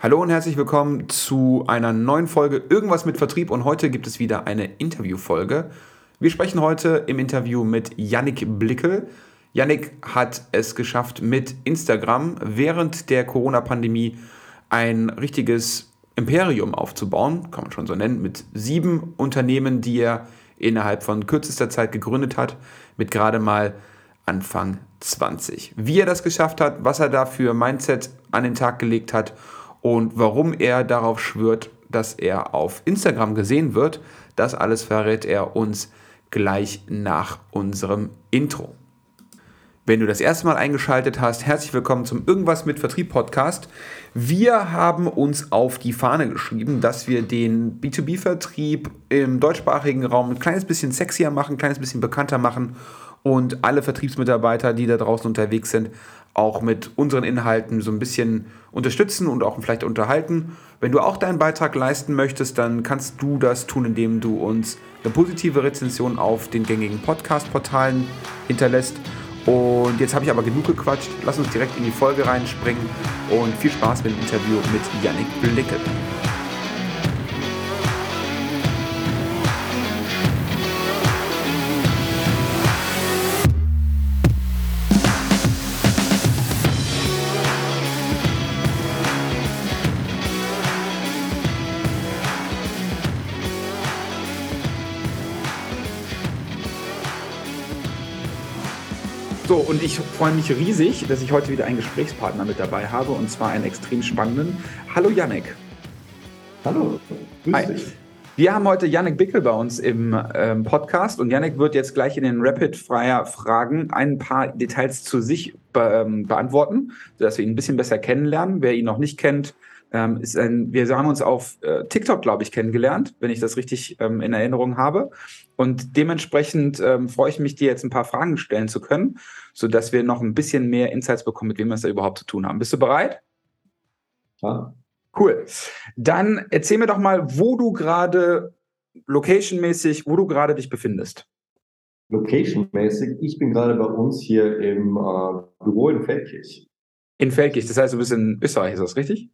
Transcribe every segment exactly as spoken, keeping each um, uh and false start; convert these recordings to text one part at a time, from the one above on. Hallo und herzlich willkommen zu einer neuen Folge Irgendwas mit Vertrieb, und heute gibt es wieder eine Interviewfolge. Wir sprechen heute im Interview mit Janik Bickel. Janik hat es geschafft, mit Instagram während der Corona-Pandemie ein richtiges Imperium aufzubauen, kann man schon so nennen, mit sieben Unternehmen, die er innerhalb von kürzester Zeit gegründet hat, mit gerade mal Anfang zwanzig. Wie er das geschafft hat, was er da für Mindset an den Tag gelegt hat und warum er darauf schwört, dass er auf Instagram gesehen wird, das alles verrät er uns gleich nach unserem Intro. Wenn du das erste Mal eingeschaltet hast, herzlich willkommen zum Irgendwas mit Vertrieb Podcast. Wir haben uns auf die Fahne geschrieben, dass wir den B zwei B Vertrieb im deutschsprachigen Raum ein kleines bisschen sexier machen, ein kleines bisschen bekannter machen und alle Vertriebsmitarbeiter, die da draußen unterwegs sind, auch mit unseren Inhalten so ein bisschen unterstützen und auch vielleicht unterhalten. Wenn du auch deinen Beitrag leisten möchtest, dann kannst du das tun, indem du uns eine positive Rezension auf den gängigen Podcast-Portalen hinterlässt. Und jetzt habe ich aber genug gequatscht. Lass uns direkt in die Folge reinspringen und viel Spaß mit dem Interview mit Janik Bickel. So, und ich freue mich riesig, dass ich heute wieder einen Gesprächspartner mit dabei habe, und zwar einen extrem spannenden. Hallo Janik. Hallo, grüß Hi. dich. Wir haben heute Janik Bickel bei uns im ähm, Podcast, und Janik wird jetzt gleich in den Rapid-Fire-Fragen ein paar Details zu sich be- ähm, beantworten, sodass wir ihn ein bisschen besser kennenlernen. Wer ihn noch nicht kennt, ähm, ist ein, wir haben uns auf äh, TikTok, glaube ich, kennengelernt, wenn ich das richtig ähm, in Erinnerung habe. Und dementsprechend ähm, freue ich mich, dir jetzt ein paar Fragen stellen zu können, sodass wir noch ein bisschen mehr Insights bekommen, mit wem wir es da überhaupt zu tun haben. Bist du bereit? Ja. Cool. Dann erzähl mir doch mal, wo du gerade location-mäßig, wo du gerade dich befindest. Location-mäßig? Ich bin gerade bei uns hier im äh, Büro in Feldkirch. In Feldkirch, das heißt, du bist in Österreich, ist das richtig?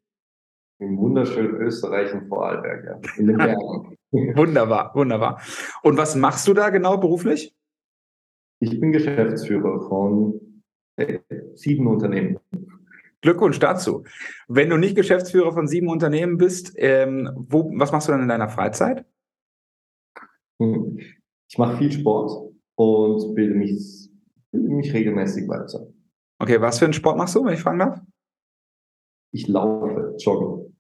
Im wunderschönen Österreich, in Vorarlberg, ja. In den Bergen. Wunderbar, wunderbar. Und was machst du da genau beruflich? Ich bin Geschäftsführer von sieben Unternehmen. Glückwunsch dazu. Wenn du nicht Geschäftsführer von sieben Unternehmen bist, ähm, wo, was machst du dann in deiner Freizeit? Ich mache viel Sport und bilde mich, bilde mich regelmäßig weiter. Okay, was für einen Sport machst du, wenn ich fragen darf? Ich laufe, joggen.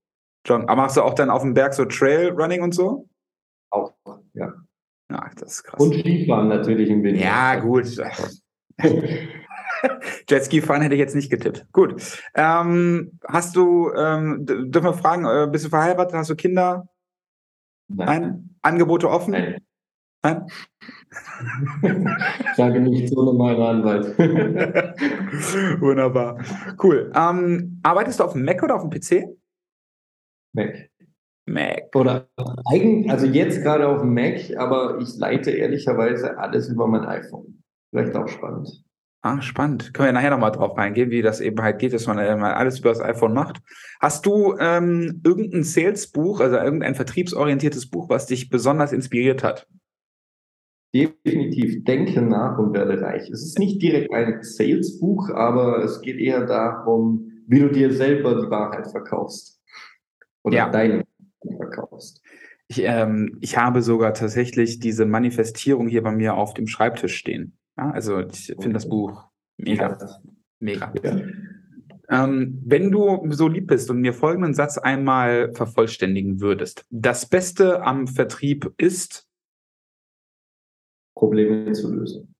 Joggen. Aber machst du auch dann auf dem Berg so Trailrunning und so? Auch, ja. Ach, das ist krass. Und Skifahren natürlich im Winter. Ja, gut. Jetski-Fahren hätte ich jetzt nicht getippt. Gut. Ähm, hast du, ähm, d- dürfen wir fragen, äh, bist du verheiratet? Hast du Kinder? Nein. Nein? Angebote offen? Nein. Nein? Sage nicht so normal ran, weil. Wunderbar. Cool. Ähm, arbeitest du auf dem Mac oder auf dem P C? Mac. Mac. Oder eigentlich, also jetzt gerade auf dem Mac, aber ich leite ehrlicherweise alles über mein iPhone. Vielleicht auch spannend. Ah, spannend. Können wir nachher nochmal drauf reingehen, wie das eben halt geht, dass man alles über das iPhone macht. Hast du ähm, irgendein Sales-Buch, also irgendein vertriebsorientiertes Buch, was dich besonders inspiriert hat? Definitiv. Denke nach und werde reich. Es ist nicht direkt ein Sales-Buch, aber es geht eher darum, wie du dir selber die Wahrheit verkaufst. Oder ja. deine Wahrheit verkaufst. Ich, ähm, ich habe sogar tatsächlich diese Manifestierung hier bei mir auf dem Schreibtisch stehen. Ja, also ich finde okay. das Buch mega. Mega. Ja. Ähm, wenn du so lieb bist und mir folgenden Satz einmal vervollständigen würdest. Das Beste am Vertrieb ist... Probleme zu lösen.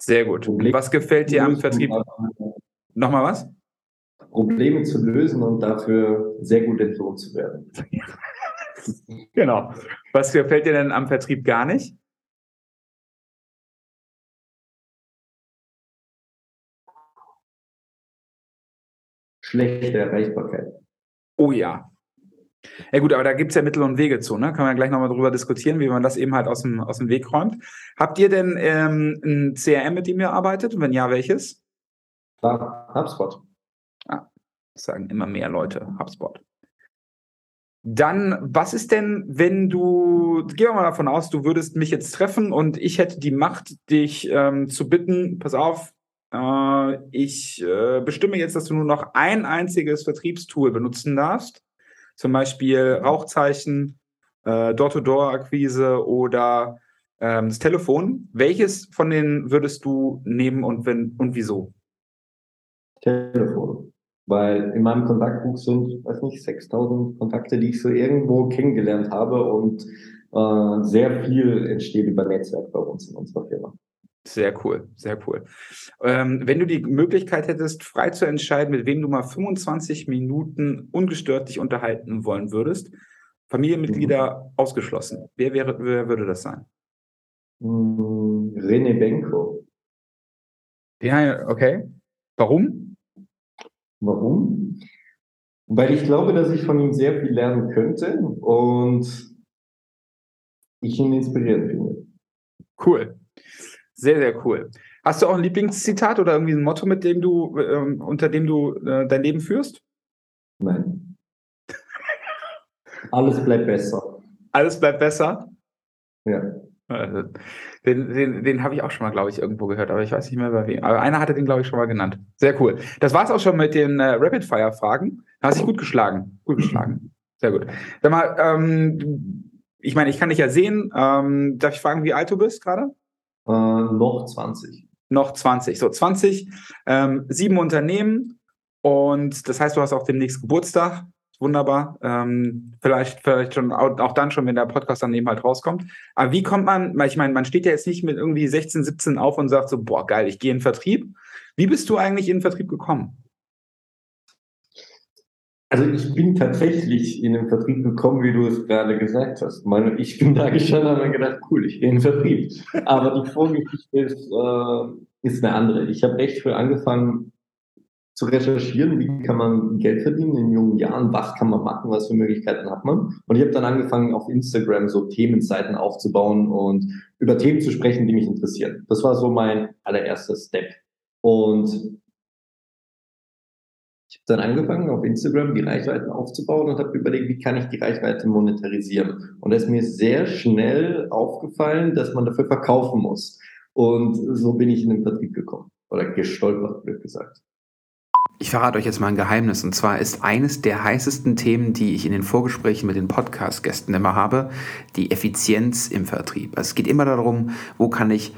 Sehr gut. Probleme was gefällt dir am Vertrieb? Nochmal was? Probleme zu lösen und dafür sehr gut entlohnt zu werden. Genau. Was gefällt dir denn am Vertrieb gar nicht? Schlechte Erreichbarkeit. Oh ja. Ja gut, aber da gibt es ja Mittel und Wege zu, ne? Können wir gleich nochmal drüber diskutieren, wie man das eben halt aus dem, aus dem Weg räumt. Habt ihr denn ähm, ein C R M, mit dem ihr arbeitet? Und wenn ja, welches? Ja, HubSpot. Ah, sagen immer mehr Leute HubSpot. Dann, was ist denn, wenn du, gehen wir mal davon aus, du würdest mich jetzt treffen und ich hätte die Macht, dich ähm, zu bitten, pass auf, äh, ich äh, bestimme jetzt, dass du nur noch ein einziges Vertriebstool benutzen darfst, zum Beispiel Rauchzeichen, äh, Door-to-Door-Akquise oder ähm, das Telefon. Welches von denen würdest du nehmen und wenn und wieso? Telefon. Weil in meinem Kontaktbuch sind, weiß nicht, sechstausend Kontakte, die ich so irgendwo kennengelernt habe und äh, sehr viel entsteht über Netzwerk bei uns in unserer Firma. Sehr cool, sehr cool. Ähm, wenn du die Möglichkeit hättest, frei zu entscheiden, mit wem du mal fünfundzwanzig Minuten ungestört dich unterhalten wollen würdest, Familienmitglieder mhm. ausgeschlossen, wer, wäre, wer würde das sein? Mhm, René Benko. Ja, okay. Warum? Warum? Weil ich glaube, dass ich von ihm sehr viel lernen könnte und ich ihn inspirierend finde. Cool. Sehr, sehr cool. Hast du auch ein Lieblingszitat oder irgendwie ein Motto, mit dem du, ähm, unter dem du äh, dein Leben führst? Nein. Alles bleibt besser. Alles bleibt besser? Ja. Also, den den, den habe ich auch schon mal, glaube ich, irgendwo gehört, aber ich weiß nicht mehr bei wem. Aber einer hatte den, glaube ich, schon mal genannt. Sehr cool. Das war's auch schon mit den äh, Rapid-Fire-Fragen. Hast dich gut geschlagen. Gut geschlagen. Sehr gut. Sag mal, ähm, ich meine, ich kann dich ja sehen. Ähm, darf ich fragen, wie alt du bist gerade? Äh, noch zwanzig. Noch zwanzig. So, zwanzig, ähm, sieben Unternehmen und das heißt, du hast auch demnächst Geburtstag. Wunderbar. Ähm, vielleicht, vielleicht schon auch dann schon, wenn der Podcast dann eben halt rauskommt. Aber wie kommt man, weil ich meine, man steht ja jetzt nicht mit irgendwie sechzehn, siebzehn auf und sagt so, boah, geil, ich gehe in den Vertrieb. Wie bist du eigentlich in den Vertrieb gekommen? Also ich bin tatsächlich in den Vertrieb gekommen, wie du es gerade gesagt hast. Ich bin da gestanden und habe mir gedacht, cool, ich gehe in den Vertrieb. Aber die Vorgeschichte ist, äh, ist eine andere. Ich habe echt früh angefangen, zu recherchieren, wie kann man Geld verdienen in jungen Jahren, was kann man machen, was für Möglichkeiten hat man. Und ich habe dann angefangen, auf Instagram so Themenseiten aufzubauen und über Themen zu sprechen, die mich interessieren. Das war so mein allererster Step. Und ich habe dann angefangen, auf Instagram die Reichweiten aufzubauen und habe überlegt, wie kann ich die Reichweite monetarisieren. Und da ist mir sehr schnell aufgefallen, dass man dafür verkaufen muss. Und so bin ich in den Vertrieb gekommen oder gestolpert, blöd gesagt. Ich verrate euch jetzt mal ein Geheimnis, und zwar ist eines der heißesten Themen, die ich in den Vorgesprächen mit den Podcast-Gästen immer habe, die Effizienz im Vertrieb. Also es geht immer darum, wo kann ich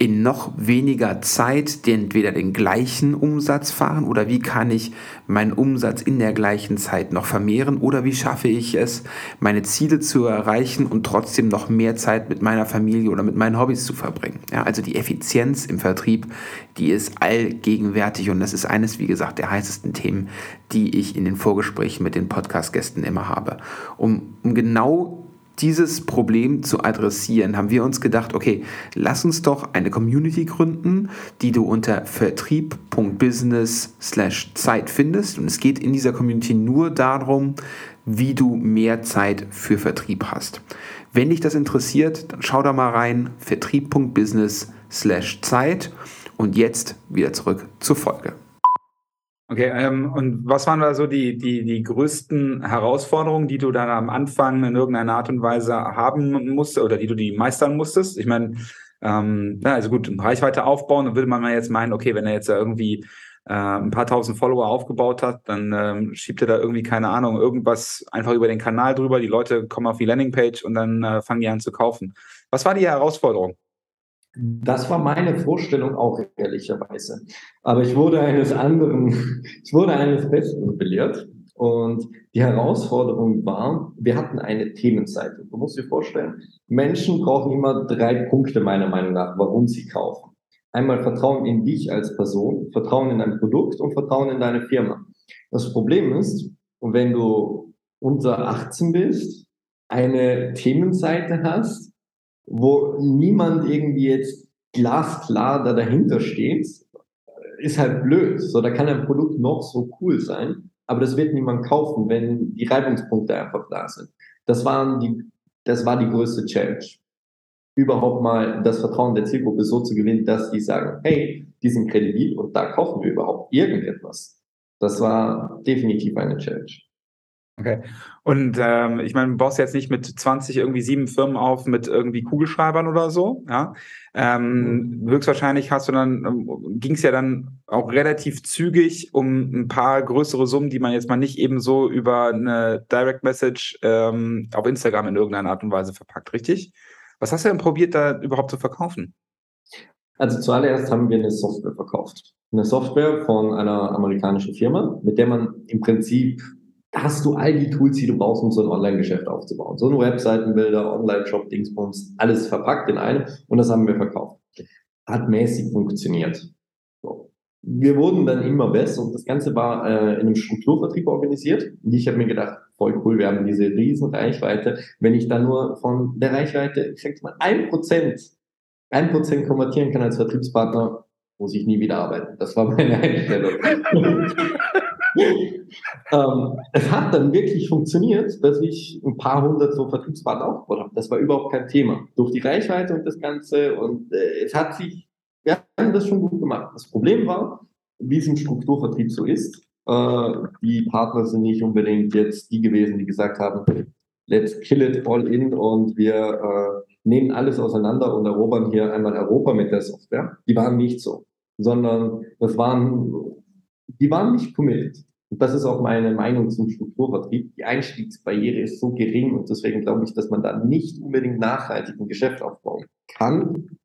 in noch weniger Zeit entweder den gleichen Umsatz fahren oder wie kann ich meinen Umsatz in der gleichen Zeit noch vermehren oder wie schaffe ich es, meine Ziele zu erreichen und trotzdem noch mehr Zeit mit meiner Familie oder mit meinen Hobbys zu verbringen. Ja, also die Effizienz im Vertrieb, die ist allgegenwärtig und das ist eines, wie gesagt, der heißesten Themen, die ich in den Vorgesprächen mit den Podcast-Gästen immer habe. Um, um genau dieses Problem zu adressieren, haben wir uns gedacht, okay, lass uns doch eine Community gründen, die du unter Vertrieb.Business slash Zeit findest. Und es geht in dieser Community nur darum, wie du mehr Zeit für Vertrieb hast. Wenn dich das interessiert, dann schau da mal rein, Vertrieb.Business slash Zeit. Und jetzt wieder zurück zur Folge. Okay, ähm, und was waren da so die, die, die größten Herausforderungen, die du dann am Anfang in irgendeiner Art und Weise haben musstest oder die du die meistern musstest? Ich meine, ähm, also gut, Reichweite aufbauen, dann würde man mal jetzt meinen, okay, wenn er jetzt irgendwie äh, ein paar tausend Follower aufgebaut hat, dann ähm, schiebt er da irgendwie, keine Ahnung, irgendwas einfach über den Kanal drüber, die Leute kommen auf die Landingpage und dann äh, fangen die an zu kaufen. Was war die Herausforderung? Das war meine Vorstellung auch, ehrlicherweise. Aber ich wurde eines anderen, ich wurde eines Besseren belehrt. Und die Herausforderung war, wir hatten eine Themenseite. Du musst dir vorstellen, Menschen brauchen immer drei Punkte meiner Meinung nach, warum sie kaufen. Einmal Vertrauen in dich als Person, Vertrauen in dein Produkt und Vertrauen in deine Firma. Das Problem ist, wenn du unter achtzehn bist, eine Themenseite hast, wo niemand irgendwie jetzt glasklar da dahinter steht, ist halt blöd. So, da kann ein Produkt noch so cool sein, aber das wird niemand kaufen, wenn die Reibungspunkte einfach da sind. Das waren die, das war die größte Challenge. Überhaupt mal das Vertrauen der Zielgruppe so zu gewinnen, dass die sagen, hey, die sind kredibil und da kaufen wir überhaupt irgendetwas. Das war definitiv eine Challenge. Okay. Und ähm, ich meine, du baust jetzt nicht mit zwanzig irgendwie sieben Firmen auf mit irgendwie Kugelschreibern oder so. Ja? Ähm, höchstwahrscheinlich hast du dann, ähm, ging es ja dann auch relativ zügig um ein paar größere Summen, die man jetzt mal nicht eben so über eine Direct Message ähm, auf Instagram in irgendeiner Art und Weise verpackt, richtig? Was hast du denn probiert, da überhaupt zu verkaufen? Also zuallererst haben wir eine Software verkauft. Eine Software von einer amerikanischen Firma, mit der man im Prinzip, da hast du all die Tools, die du brauchst, um so ein Online-Geschäft aufzubauen. So eine Webseitenbilder, Online-Shop, Dingsbums, alles verpackt in einem, und das haben wir verkauft. Hat mäßig funktioniert. So. Wir wurden dann immer besser, und das Ganze war äh, in einem Strukturvertrieb organisiert. Und ich habe mir gedacht, voll cool, wir haben diese riesen Reichweite. Wenn ich da nur von der Reichweite, ich sag mal, ein Prozent, ein Prozent konvertieren kann als Vertriebspartner, muss ich nie wieder arbeiten. Das war meine Einstellung. ähm, es hat dann wirklich funktioniert, dass ich ein paar hundert so Vertriebspartner aufgebaut habe. Das war überhaupt kein Thema. Durch die Reichweite und das Ganze. Und äh, es hat sich, wir haben das schon gut gemacht. Das Problem war, wie es im Strukturvertrieb so ist, äh, die Partner sind nicht unbedingt jetzt die gewesen, die gesagt haben, let's kill it all in und wir äh, nehmen alles auseinander und erobern hier einmal Europa mit der Software. Die waren nicht so, sondern das waren, die waren nicht committed. Und das ist auch meine Meinung zum Strukturvertrieb. Die Einstiegsbarriere ist so gering, und deswegen glaube ich, dass man da nicht unbedingt nachhaltig ein Geschäft aufbauen kann,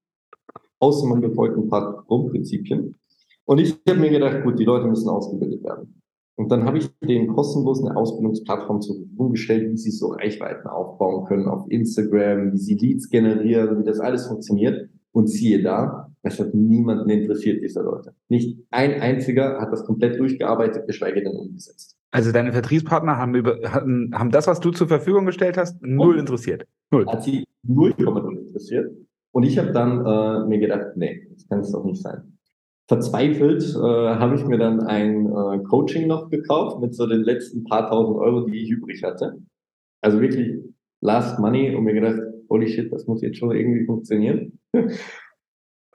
außer man befolgt ein paar Grundprinzipien. Und ich habe mir gedacht, gut, die Leute müssen ausgebildet werden. Und dann habe ich denen kostenlos eine Ausbildungsplattform zur Verfügung gestellt, wie sie so Reichweiten aufbauen können auf Instagram, wie sie Leads generieren, wie das alles funktioniert. Und siehe da, es hat niemanden interessiert, dieser Leute. Nicht ein einziger hat das komplett durchgearbeitet, geschweige denn umgesetzt. Also deine Vertriebspartner haben, über, haben, haben das, was du zur Verfügung gestellt hast, null und interessiert. Null. Hat sie null Komma null interessiert. Und ich habe dann äh, mir gedacht, nee, das kann es doch nicht sein. Verzweifelt äh, habe ich mir dann ein äh, Coaching noch gekauft mit so den letzten paar tausend Euro, die ich übrig hatte. Also wirklich last money, und mir gedacht, holy shit, das muss jetzt schon irgendwie funktionieren.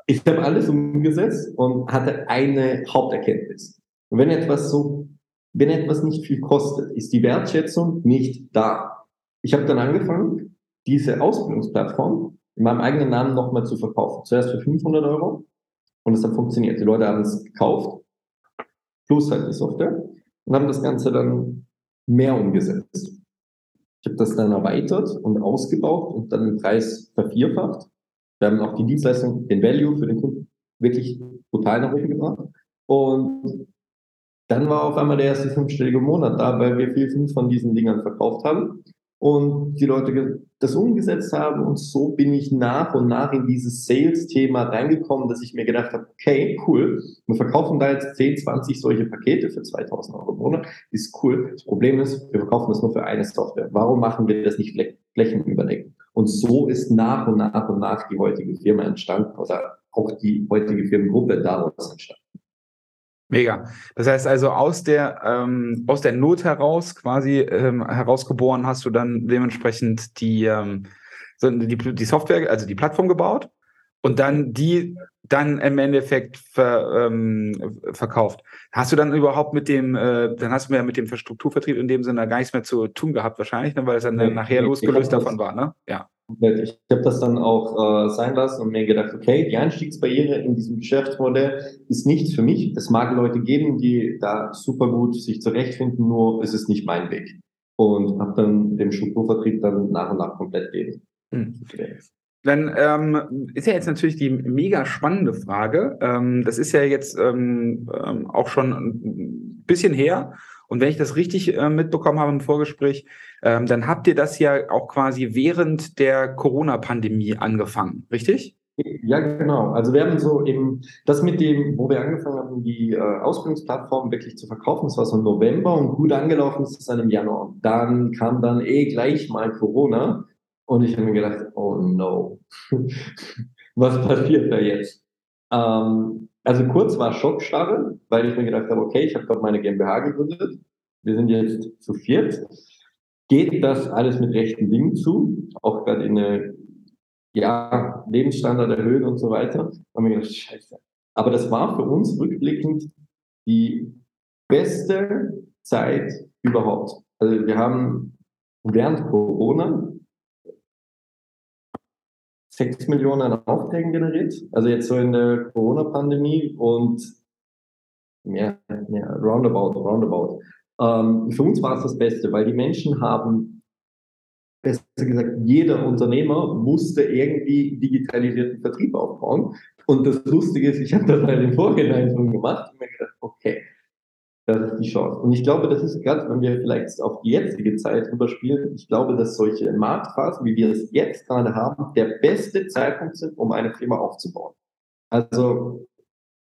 Ich habe alles umgesetzt und hatte eine Haupterkenntnis. Wenn etwas so, wenn etwas nicht viel kostet, ist die Wertschätzung nicht da. Ich habe dann angefangen, diese Ausbildungsplattform in meinem eigenen Namen nochmal zu verkaufen. Zuerst für fünfhundert Euro. Und es hat funktioniert. Die Leute haben es gekauft, plus halt die Software, und haben das Ganze dann mehr umgesetzt. Ich habe das dann erweitert und ausgebaut und dann den Preis vervierfacht. Wir haben auch die Dienstleistung, den Value für den Kunden wirklich total nach oben gebracht. Und dann war auf einmal der erste fünfstellige Monat da, weil wir vier, fünf von diesen Dingern verkauft haben. Und die Leute das umgesetzt haben, und so bin ich nach und nach in dieses Sales-Thema reingekommen, dass ich mir gedacht habe, okay, cool, wir verkaufen da jetzt zehn, zwanzig solche Pakete für zweitausend Euro im Monat, ist cool. Das Problem ist, wir verkaufen das nur für eine Software. Warum machen wir das nicht flächenüberdeckend? Und so ist nach und nach und nach die heutige Firma entstanden, oder auch die heutige Firmengruppe daraus entstanden. Mega. Das heißt also, aus der ähm, aus der Not heraus quasi ähm, herausgeboren hast du dann dementsprechend die, ähm, die die Software, also die Plattform gebaut und dann die dann im Endeffekt ver, ähm, verkauft. Hast du dann überhaupt mit dem, äh, dann hast du ja mit dem Strukturvertrieb in dem Sinne gar nichts mehr zu tun gehabt wahrscheinlich, ne? Weil es dann nee, nachher nee, losgelöst davon das, war, ne? Ja. Ich habe das dann auch äh, sein lassen und mir gedacht, okay, die Einstiegsbarriere in diesem Geschäftsmodell ist nichts für mich. Es mag Leute geben, die da super gut sich zurechtfinden, nur es ist nicht mein Weg. Und habe dann den Strukturvertrieb dann nach und nach komplett gegeben. Hm. Dann ähm, ist ja jetzt natürlich die mega spannende Frage. Ähm, das ist ja jetzt ähm, ähm, auch schon ein bisschen her. Und wenn ich das richtig äh, mitbekommen habe im Vorgespräch, ähm, dann habt ihr das ja auch quasi während der Corona-Pandemie angefangen, richtig? Ja, genau. Also wir haben so eben das mit dem, wo wir angefangen haben, die äh, Ausbildungsplattform wirklich zu verkaufen. Das war so im November und gut angelaufen ist es dann im Januar. Und dann kam dann eh gleich mal Corona und ich habe mir gedacht, oh no, was passiert da jetzt? Ähm, Also kurz war Schockstarre, weil ich mir gedacht habe, okay, ich habe gerade meine GmbH gegründet, wir sind jetzt zu viert. Geht das alles mit rechten Dingen zu? Auch gerade in eine, ja, Lebensstandard erhöhen und so weiter. Da haben wir gedacht, scheiße. Aber das war für uns rückblickend die beste Zeit überhaupt. Also wir haben während Corona sechs Millionen an Aufträgen generiert, also jetzt so in der Corona-Pandemie und mehr, mehr roundabout, roundabout. Ähm, für uns war es das Beste, weil die Menschen haben, besser gesagt, jeder Unternehmer musste irgendwie digitalisierten Vertrieb aufbauen. Und das Lustige ist, ich habe das halt im Vorhinein schon gemacht und mir gedacht, okay, das ist die Chance. Und ich glaube, das ist gerade, wenn wir vielleicht auf die jetzige Zeit überspielen, ich glaube, dass solche Marktphasen, wie wir es jetzt gerade haben, der beste Zeitpunkt sind, um eine Firma aufzubauen. Also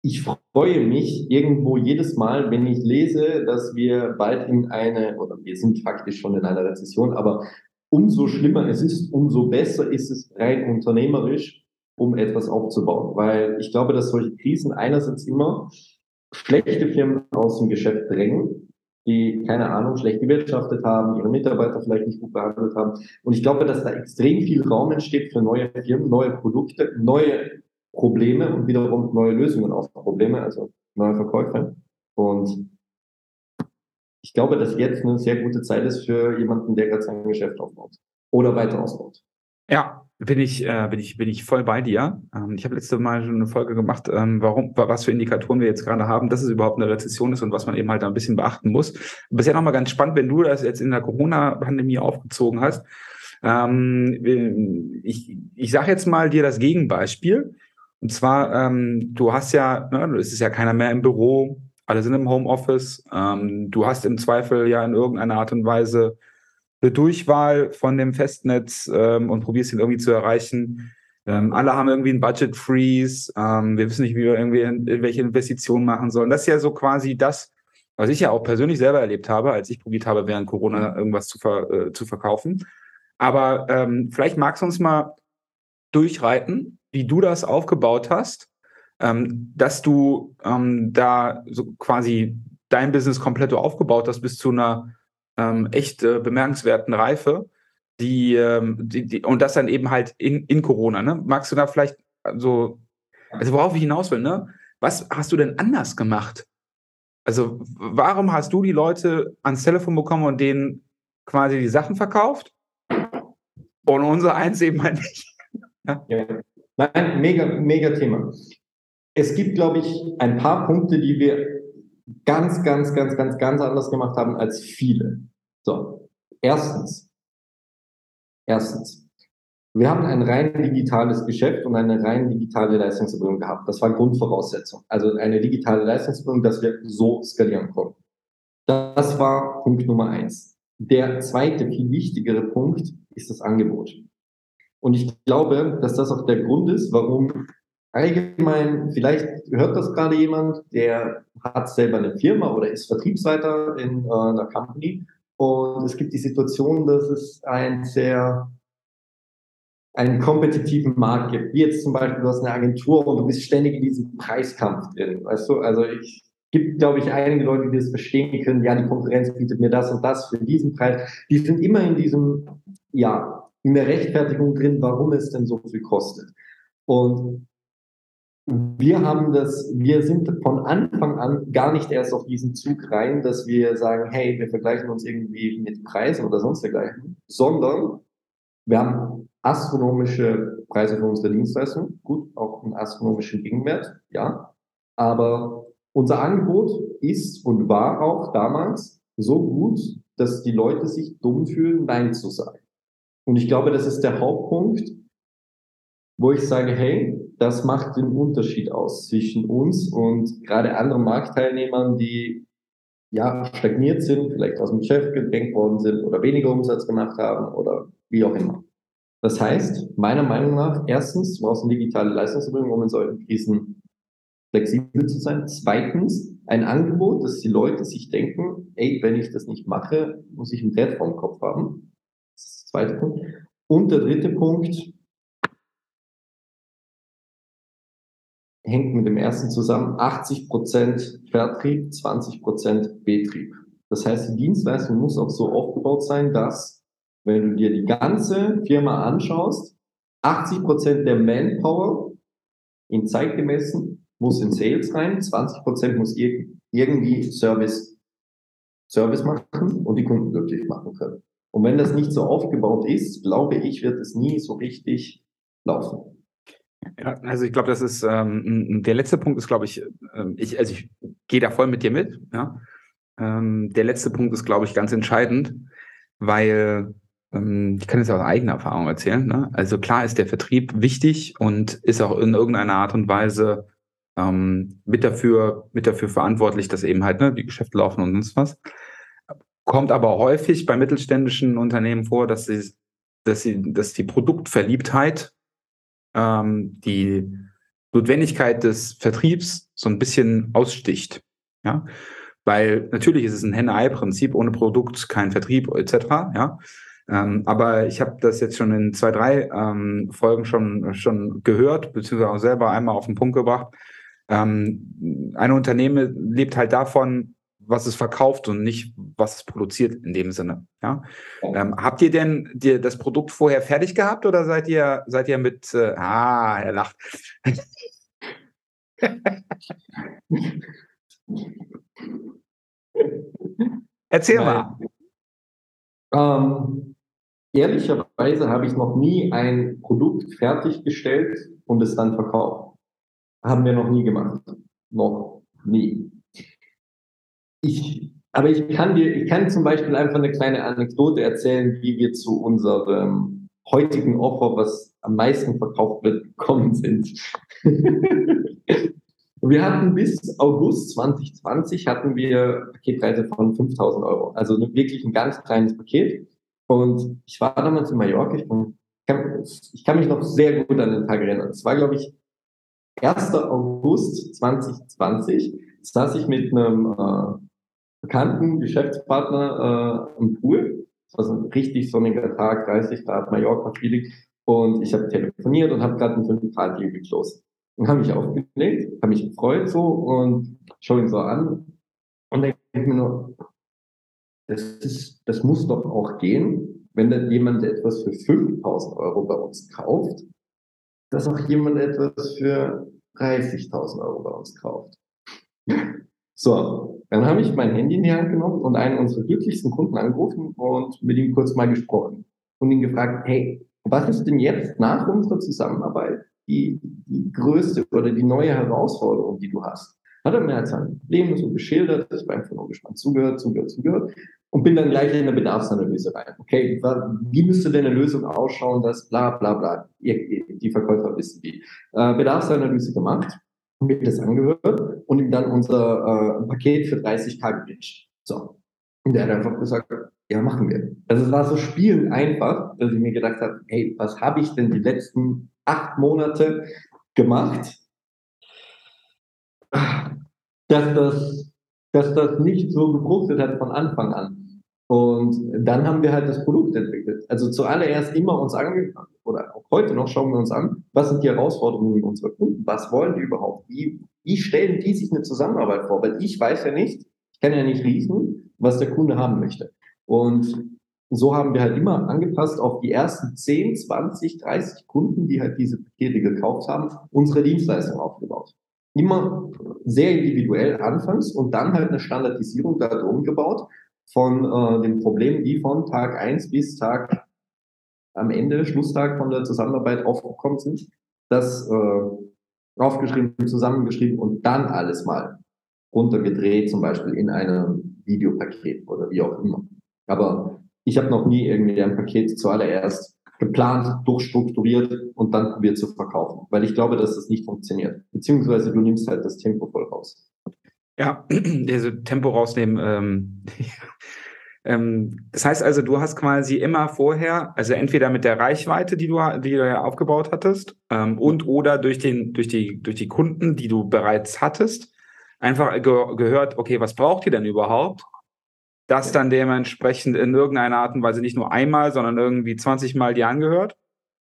ich freue mich irgendwo jedes Mal, wenn ich lese, dass wir bald in eine, oder wir sind faktisch schon in einer Rezession, aber umso schlimmer es ist, umso besser ist es rein unternehmerisch, um etwas aufzubauen. Weil ich glaube, dass solche Krisen einerseits immer schlechte Firmen aus dem Geschäft drängen, die, keine Ahnung, schlecht gewirtschaftet haben, ihre Mitarbeiter vielleicht nicht gut behandelt haben. Und ich glaube, dass da extrem viel Raum entsteht für neue Firmen, neue Produkte, neue Probleme und wiederum neue Lösungen auf Probleme, also neue Verkäufe. Und ich glaube, dass jetzt eine sehr gute Zeit ist für jemanden, der gerade sein Geschäft aufbaut oder weiter ausbaut. Ja, bin ich, äh, bin ich, bin ich voll bei dir. Ähm, ich habe letzte Mal schon eine Folge gemacht, ähm, warum, was für Indikatoren wir jetzt gerade haben, dass es überhaupt eine Rezession ist und was man eben halt da ein bisschen beachten muss. Bisher nochmal ganz spannend, wenn du das jetzt in der Corona-Pandemie aufgezogen hast. Ähm, ich, ich sage jetzt mal dir das Gegenbeispiel. Und zwar, ähm, du hast ja, ne, es ist ja keiner mehr im Büro, alle sind im Homeoffice. Ähm, du hast im Zweifel ja in irgendeiner Art und Weise eine Durchwahl von dem Festnetz ähm, und probierst ihn irgendwie zu erreichen. Ähm, alle haben irgendwie einen Budget-Freeze. Ähm, wir wissen nicht, wie wir irgendwie in, in welche Investitionen machen sollen. Das ist ja so quasi das, was ich ja auch persönlich selber erlebt habe, als ich probiert habe, während Corona irgendwas zu, ver- äh, zu verkaufen. Aber ähm, vielleicht magst du uns mal durchreiten, wie du das aufgebaut hast, ähm, dass du ähm, da so quasi dein Business komplett aufgebaut hast bis zu einer ähm, echt äh, bemerkenswerten Reife, die, ähm, die, die und das dann eben halt in, in Corona. Ne? Magst du da vielleicht so, also worauf ich hinaus will, ne? Was hast du denn anders gemacht? Also warum hast du die Leute ans Telefon bekommen und denen quasi die Sachen verkauft und unsere eins eben halt nicht? Ja. Ja. Nein, mega, mega Thema. Es gibt, glaube ich, ein paar Punkte, die wir ganz, ganz, ganz, ganz, ganz anders gemacht haben als viele. So, erstens, erstens, wir haben ein rein digitales Geschäft und eine rein digitale Leistungserbringung gehabt. Das war Grundvoraussetzung. Also eine digitale Leistungserbringung, dass wir so skalieren konnten. Das war Punkt Nummer eins. Der zweite, viel wichtigere Punkt ist das Angebot. Und ich glaube, dass das auch der Grund ist, warum allgemein, vielleicht hört das gerade jemand, der hat selber eine Firma oder ist Vertriebsleiter in äh, einer Company. Und es gibt die Situation, dass es ein sehr, einen kompetitiven Markt gibt. Wie jetzt zum Beispiel, du hast eine Agentur und du bist ständig in diesem Preiskampf drin. Weißt du, also ich gibt, glaube ich, einige Leute, die das verstehen können. Ja, die Konkurrenz bietet mir das und das für diesen Preis. Die sind immer in diesem, ja, in der Rechtfertigung drin, warum es denn so viel kostet. Und wir haben das, wir sind von Anfang an gar nicht erst auf diesen Zug rein, dass wir sagen, hey, wir vergleichen uns irgendwie mit Preisen oder sonst dergleichen, sondern wir haben astronomische Preise für unsere Dienstleistung, gut, auch einen astronomischen Gegenwert, ja, aber unser Angebot ist und war auch damals so gut, dass die Leute sich dumm fühlen, Nein zu sagen. Und ich glaube, das ist der Hauptpunkt, wo ich sage, hey, das macht den Unterschied aus zwischen uns und gerade anderen Marktteilnehmern, die ja stagniert sind, vielleicht aus dem Geschäft gedrängt worden sind oder weniger Umsatz gemacht haben oder wie auch immer. Das heißt, meiner Meinung nach, erstens, du brauchst eine digitale Leistungserbringung, um in solchen Krisen flexibel zu sein. Zweitens, ein Angebot, dass die Leute sich denken, ey, wenn ich das nicht mache, muss ich ein Brett vorm Kopf haben. Zweiter Punkt. Und der dritte Punkt hängt mit dem ersten zusammen. achtzig Prozent Vertrieb, zwanzig Prozent Betrieb. Das heißt, die Dienstleistung muss auch so aufgebaut sein, dass, wenn du dir die ganze Firma anschaust, achtzig Prozent der Manpower in Zeit gemessen muss in Sales rein, zwanzig Prozent muss ir- irgendwie Service Service machen und die Kunden glücklich machen können. Und wenn das nicht so aufgebaut ist, glaube ich, wird es nie so richtig laufen. Ja, also ich glaube, das ist ähm, der letzte Punkt ist, glaube ich, ähm, ich, also ich gehe da voll mit dir mit. Ja? Ähm, der letzte Punkt ist, glaube ich, ganz entscheidend, weil ähm, ich kann jetzt aus eigener Erfahrung erzählen. Ne? Also klar ist der Vertrieb wichtig und ist auch in irgendeiner Art und Weise ähm, mit dafür mit dafür verantwortlich, dass eben halt ne, die Geschäfte laufen und sonst was. Kommt aber häufig bei mittelständischen Unternehmen vor, dass sie, dass sie, dass die Produktverliebtheit die Notwendigkeit des Vertriebs so ein bisschen aussticht. Ja? Weil natürlich ist es ein Henne-Ei-Prinzip, ohne Produkt kein Vertrieb et cetera. Ja? Ähm, aber ich habe das jetzt schon in zwei, drei ähm, Folgen schon, schon gehört, beziehungsweise auch selber einmal auf den Punkt gebracht. Ähm, ein Unternehmen lebt halt davon, was es verkauft und nicht, was es produziert in dem Sinne. Ja? Ähm, habt ihr denn dir das Produkt vorher fertig gehabt oder seid ihr, seid ihr mit, äh, ah, er lacht. Erzähl Nein. mal. Ähm, ehrlicherweise habe ich noch nie ein Produkt fertiggestellt und es dann verkauft. Haben wir noch nie gemacht. Noch nie. Ich, aber ich kann dir, ich kann zum Beispiel einfach eine kleine Anekdote erzählen, wie wir zu unserem heutigen Offer, was am meisten verkauft wird, gekommen sind. Wir hatten bis August zwanzig zwanzig hatten wir Paketpreise von fünftausend Euro. Also wirklich ein ganz kleines Paket. Und ich war damals in Mallorca. Ich kann, ich kann mich noch sehr gut an den Tag erinnern. Es war, glaube ich, erster August zwanzig zwanzig. Saß ich mit einem, äh, bekannten Geschäftspartner äh, am Pool. Es war so ein richtig sonniger Tag, dreißig Grad, Mallorca-Feeling. Und ich habe telefoniert und habe gerade einen fünf Grad Deal geclosed. Und habe mich aufgelegt, habe mich gefreut so und schaue ihn so an. Und denke mir nur, das, ist, das muss doch auch gehen, wenn dann jemand etwas für fünftausend Euro bei uns kauft, dass auch jemand etwas für dreißigtausend Euro bei uns kauft. So, dann habe ich mein Handy in die Hand genommen und einen unserer glücklichsten Kunden angerufen und mit ihm kurz mal gesprochen und ihn gefragt, hey, was ist denn jetzt nach unserer Zusammenarbeit die, die größte oder die neue Herausforderung, die du hast? Hat er mir halt sein Problem so geschildert, ich war einfach nur gespannt, zugehört, zugehört, zugehört und bin dann gleich in eine Bedarfsanalyse rein. Okay, wie müsste denn eine Lösung ausschauen, dass bla bla bla, die Verkäufer wissen die. Äh, Bedarfsanalyse gemacht. Mir das angehört und ihm dann unser äh, Paket für dreißig K gepitcht. So. Und der hat einfach gesagt, ja, machen wir. Also es war so spielend einfach, dass ich mir gedacht habe, hey, was habe ich denn die letzten acht Monate gemacht, dass das, dass das nicht so gefruchtet hat von Anfang an. Und dann haben wir halt das Produkt entwickelt. Also zuallererst immer uns angefangen. Oder auch heute noch schauen wir uns an, was sind die Herausforderungen unserer Kunden, was wollen die überhaupt, wie, wie stellen die sich eine Zusammenarbeit vor, weil ich weiß ja nicht, ich kann ja nicht riechen, was der Kunde haben möchte. Und so haben wir halt immer angepasst auf die ersten zehn, zwanzig, dreißig Kunden, die halt diese Pakete gekauft haben, unsere Dienstleistung aufgebaut. Immer sehr individuell anfangs und dann halt eine Standardisierung da drum gebaut von äh, den Problemen, die von Tag eins bis Tag am Ende, Schlusstag von der Zusammenarbeit aufgekommen sind, das äh, aufgeschrieben, zusammengeschrieben und dann alles mal runtergedreht, zum Beispiel in einem Videopaket oder wie auch immer. Aber ich habe noch nie irgendwie ein Paket zuallererst geplant, durchstrukturiert und dann probiert zu verkaufen, weil ich glaube, dass das nicht funktioniert. Beziehungsweise du nimmst halt das Tempo voll raus. Ja, also Tempo rausnehmen, ähm das heißt also, du hast quasi immer vorher, also entweder mit der Reichweite, die du, die du ja aufgebaut hattest, ähm, und oder durch den, durch die, durch die Kunden, die du bereits hattest, einfach ge- gehört, okay, was braucht ihr denn überhaupt? Das dann dementsprechend in irgendeiner Art und Weise nicht nur einmal, sondern irgendwie zwanzig Mal dir angehört,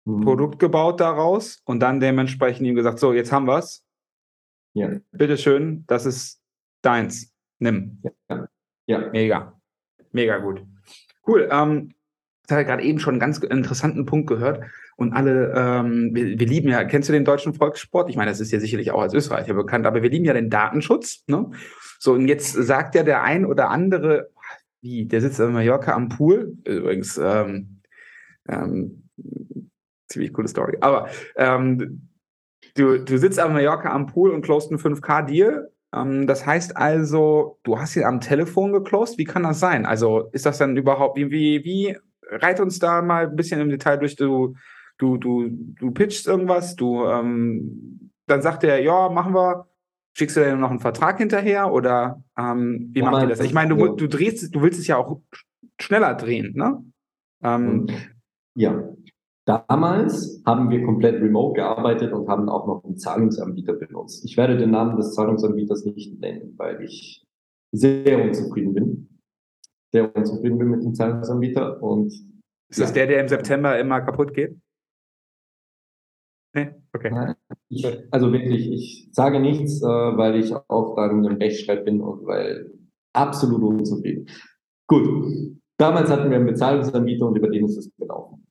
mhm. Produkt gebaut daraus und dann dementsprechend ihm gesagt, so, jetzt haben wir's. Ja. Bitteschön, das ist deins. Nimm. Ja. Ja. Mega. Mega gut. Cool. Ähm, ich habe gerade eben schon einen ganz interessanten Punkt gehört und alle, ähm, wir, wir lieben ja, kennst du den deutschen Volkssport? Ich meine, das ist ja sicherlich auch als Österreicher bekannt, aber wir lieben ja den Datenschutz. Ne? So, und jetzt sagt ja der ein oder andere, Wie? Der sitzt in Mallorca am Pool. Übrigens, ähm, ähm, ziemlich coole Story. Aber ähm, du, du sitzt auf Mallorca am Pool und closed einen fünf K Deal. Ähm, das heißt also, du hast ihn am Telefon geclosed. Wie kann das sein? Also ist das dann überhaupt, wie, wie, wie reit uns da mal ein bisschen im Detail durch. Du, du, du, du pitchst irgendwas, du, ähm, dann sagt er, ja, machen wir. Schickst du denn noch einen Vertrag hinterher oder ähm, wie macht ihr das? Ich meine, du, du drehst, du willst es ja auch schneller drehen, ne? Ähm, ja. Damals haben wir komplett remote gearbeitet und haben auch noch einen Zahlungsanbieter benutzt. Ich werde den Namen des Zahlungsanbieters nicht nennen, weil ich sehr unzufrieden bin. Sehr unzufrieden bin mit dem Zahlungsanbieter. Und ist ja. Das der, der im September immer kaputt geht? Nee? Okay. Ich, also wirklich, ich sage nichts, weil ich auch dann im Rechtsstreit bin und weil absolut unzufrieden. Gut, damals hatten wir einen Bezahlungsanbieter und über den ist es gelaufen.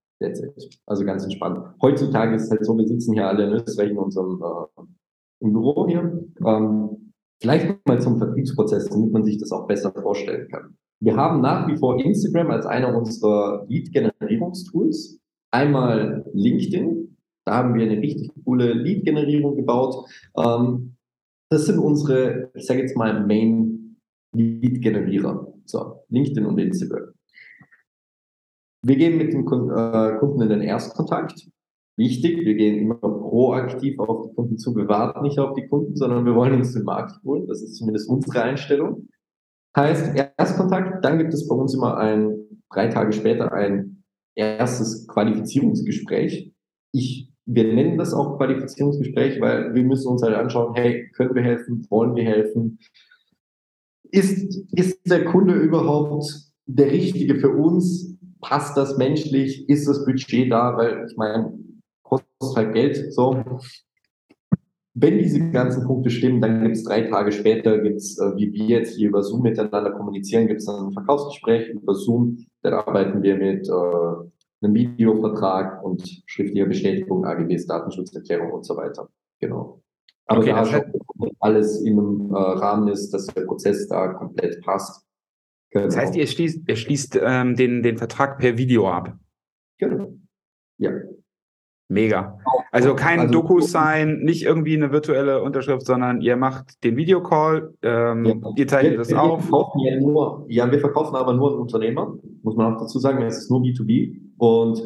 Also ganz entspannt. Heutzutage ist es halt so, wir sitzen hier alle in Österreich in unserem äh, im Büro hier. Ähm, vielleicht mal zum Vertriebsprozess, damit man sich das auch besser vorstellen kann. Wir haben nach wie vor Instagram als einer unserer Lead-Generierungstools. Einmal LinkedIn. Da haben wir eine richtig coole Lead-Generierung gebaut. Ähm, das sind unsere, ich sage jetzt mal, Main-Lead-Generierer. So, LinkedIn und Instagram. Wir gehen mit dem Kunden in den Erstkontakt. Wichtig, wir gehen immer proaktiv auf die Kunden zu. Wir warten nicht auf die Kunden, sondern wir wollen uns den Markt holen. Das ist zumindest unsere Einstellung. Heißt, Erstkontakt, dann gibt es bei uns immer ein, drei Tage später ein erstes Qualifizierungsgespräch. Ich, wir nennen das auch Qualifizierungsgespräch, weil wir müssen uns halt anschauen, hey, können wir helfen, wollen wir helfen? Ist, ist der Kunde überhaupt der Richtige für uns? Passt das menschlich? Ist das Budget da? Weil, ich meine, kostet halt Geld. So. Wenn diese ganzen Punkte stimmen, dann gibt es drei Tage später, gibt's, wie wir jetzt hier über Zoom miteinander kommunizieren, gibt es dann ein Verkaufsgespräch über Zoom. Dann arbeiten wir mit äh, einen Videovertrag und schriftliche Bestätigung, A G Bs, Datenschutzerklärung und so weiter. Genau. Aber okay, da also alles in einem äh, Rahmen ist, dass der Prozess da komplett passt. Genau. Das heißt, ihr schließt, ihr schließt ähm, den, den Vertrag per Video ab? Genau. Ja. Mega. Also kein also, DocuSign, nicht irgendwie eine virtuelle Unterschrift, sondern ihr macht den Videocall, ähm, ja. ihr zeichnet wir, das wir auf. Ja, nur, ja, wir verkaufen aber nur an Unternehmer, muss man auch dazu sagen, es ist nur B zwei B. Und